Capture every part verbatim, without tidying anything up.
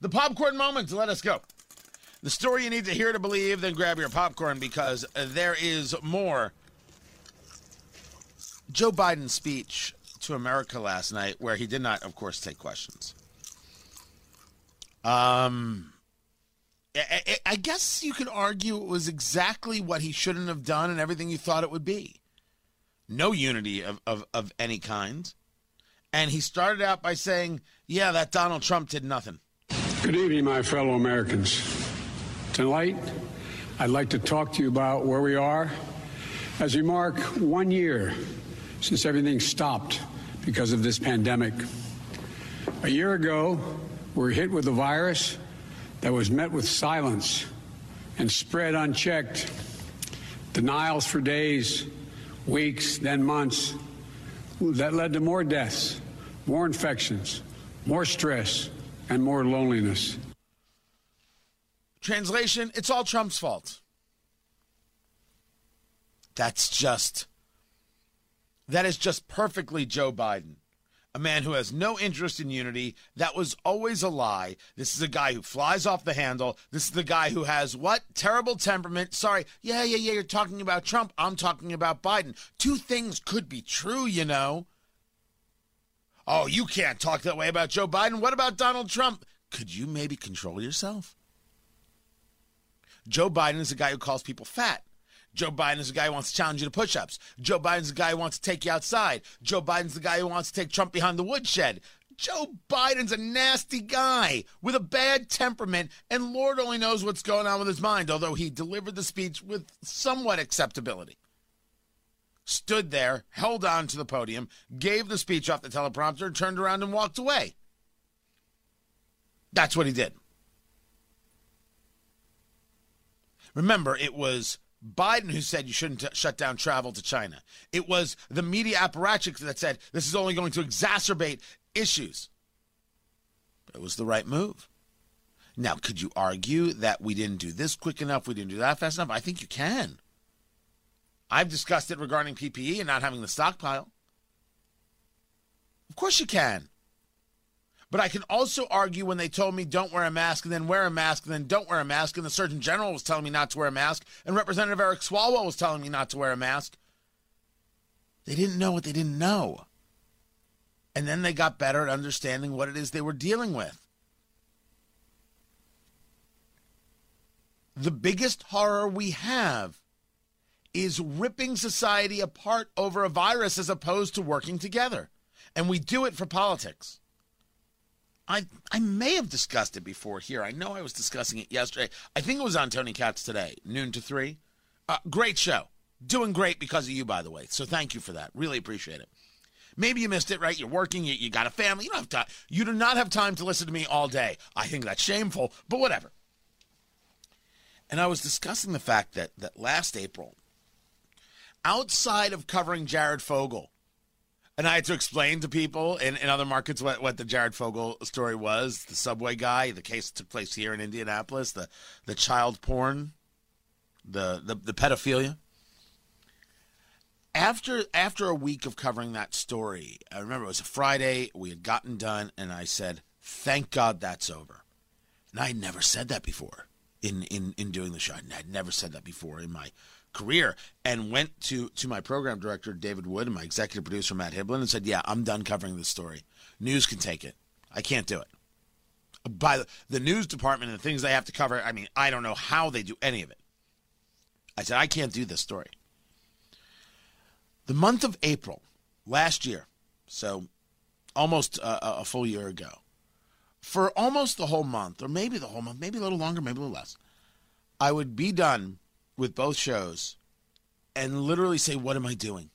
The popcorn moment, let us go. The story you need to hear to believe, then grab your popcorn because there is more. Joe Biden's speech to America last night, where he did not, of course, take questions. Um, I, I guess you could argue it was exactly what he shouldn't have done and everything you thought it would be. No unity of, of, of any kind. And he started out by saying, yeah, that Donald Trump did nothing. Good evening, my fellow Americans. Tonight, I'd like to talk to you about where we are as we mark one year since everything stopped because of this pandemic. A year ago, we were hit with a virus that was met with silence and spread unchecked. Denials for days, weeks, then months. That led to more deaths, more infections, more stress, and more loneliness. Translation, it's all Trump's fault. That's just... That is just perfectly Joe Biden, a man who has no interest in unity. That was always a lie. This is a guy who flies off the handle. This is the guy who has what? Terrible temperament. Sorry. Yeah, yeah, yeah. You're talking about Trump. I'm talking about Biden. Two things could be true, you know. Oh, you can't talk that way about Joe Biden. What about Donald Trump? Could you maybe control yourself? Joe Biden is a guy who calls people fat. Joe Biden is the guy who wants to challenge you to push-ups. Joe Biden's the guy who wants to take you outside. Joe Biden's the guy who wants to take Trump behind the woodshed. Joe Biden's a nasty guy with a bad temperament, and Lord only knows what's going on with his mind, although he delivered the speech with somewhat acceptability. Stood there, held on to the podium, gave the speech off the teleprompter, turned around and walked away. That's what he did. Remember, it was Biden who said you shouldn't t- shut down travel to China. It was the media apparatchik that said this is only going to exacerbate issues. It was the right move. Now, could you argue that we didn't do this quick enough, we didn't do that fast enough? I think you can. I've discussed it regarding P P E and not having the stockpile. Of course you can. But I can also argue when they told me don't wear a mask and then wear a mask and then don't wear a mask and the Surgeon General was telling me not to wear a mask and Representative Eric Swalwell was telling me not to wear a mask. They didn't know what they didn't know. And then they got better at understanding what it is they were dealing with. The biggest horror we have is ripping society apart over a virus as opposed to working together. And we do it for politics. I I may have discussed it before here. I know I was discussing it yesterday. I think it was on Tony Katz today, noon to three. Uh, great show. Doing great because of you, by the way. So thank you for that. Really appreciate it. Maybe you missed it, right? You're working. You, you got a family. You don't have time. You do not have time to listen to me all day. I think that's shameful, but whatever. And I was discussing the fact that that last April, outside of covering Jared Fogle, and I had to explain to people in, in other markets what, what the Jared Fogle story was, the subway guy, the case that took place here in Indianapolis, the, the child porn, the, the the pedophilia. After after a week of covering that story, I remember it was a Friday, we had gotten done, and I said, thank God that's over. And I had never said that before in, in, in doing the show. I had never said that before in my career, and went to to my program director David Wood and my executive producer Matt Hibblin and said, yeah, I'm done covering this story. News can take it. I can't do it. By the, the news department and the things they have to cover, I mean, I don't know how they do any of it. I said, I can't do this story. The month of April last year, so almost uh, a full year ago, for almost the whole month, or maybe the whole month, maybe a little longer, maybe a little less, I would be done with both shows and literally say, what am I doing?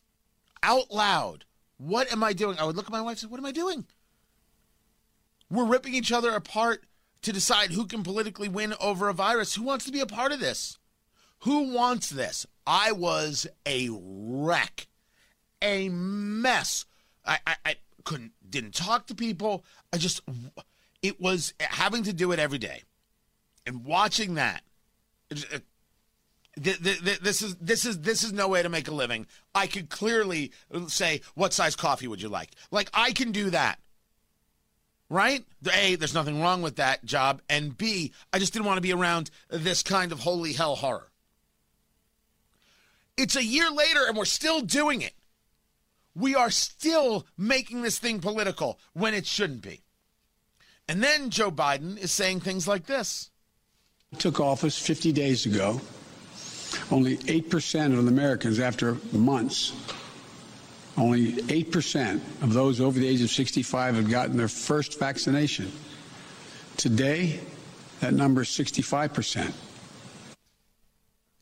Out loud, what am I doing? I would look at my wife and say, what am I doing? We're ripping each other apart to decide who can politically win over a virus. Who wants to be a part of this? Who wants this? I was a wreck, a mess. I, I, I couldn't, didn't talk to people. I just, it was having to do it every day and watching that. It, it, This is this is this is no way to make a living. I could clearly say, what size coffee would you like? Like, I can do that. right? A, there's nothing wrong with that job, and B, I just didn't want to be around this kind of holy hell horror. It's a year later, and we're still doing it. We are still making this thing political when it shouldn't be. And then Joe Biden is saying things like this. I took office fifty days ago. Only eight percent of Americans after months, only eight percent of those over the age of sixty-five have gotten their first vaccination. Today, that number is sixty-five percent.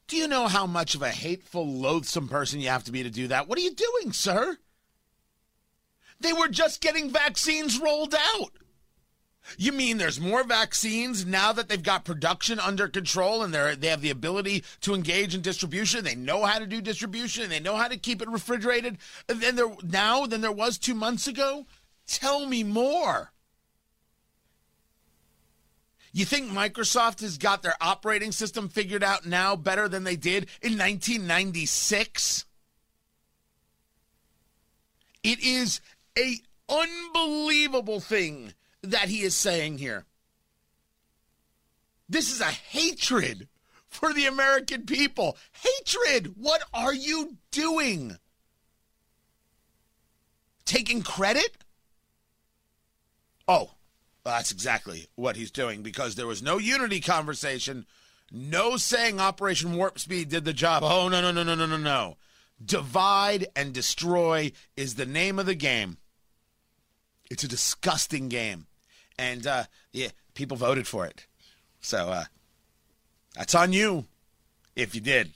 Do you know how much of a hateful, loathsome person you have to be to do that? What are you doing, sir? They were just getting vaccines rolled out. You mean there's more vaccines now that they've got production under control and they they have the ability to engage in distribution? They know how to do distribution. And they know how to keep it refrigerated and then there, now than there was two months ago? Tell me more. You think Microsoft has got their operating system figured out now better than they did in nineteen ninety-six? It is an unbelievable thing that he is saying here. This is a hatred for the American people. Hatred! What are you doing? Taking credit? Oh, that's exactly what he's doing, because there was no unity conversation, no saying Operation Warp Speed did the job. Oh, no, no, no, no, no, no, no. Divide and destroy is the name of the game. It's a disgusting game. And, uh, yeah, people voted for it. So, uh, that's on you if you did.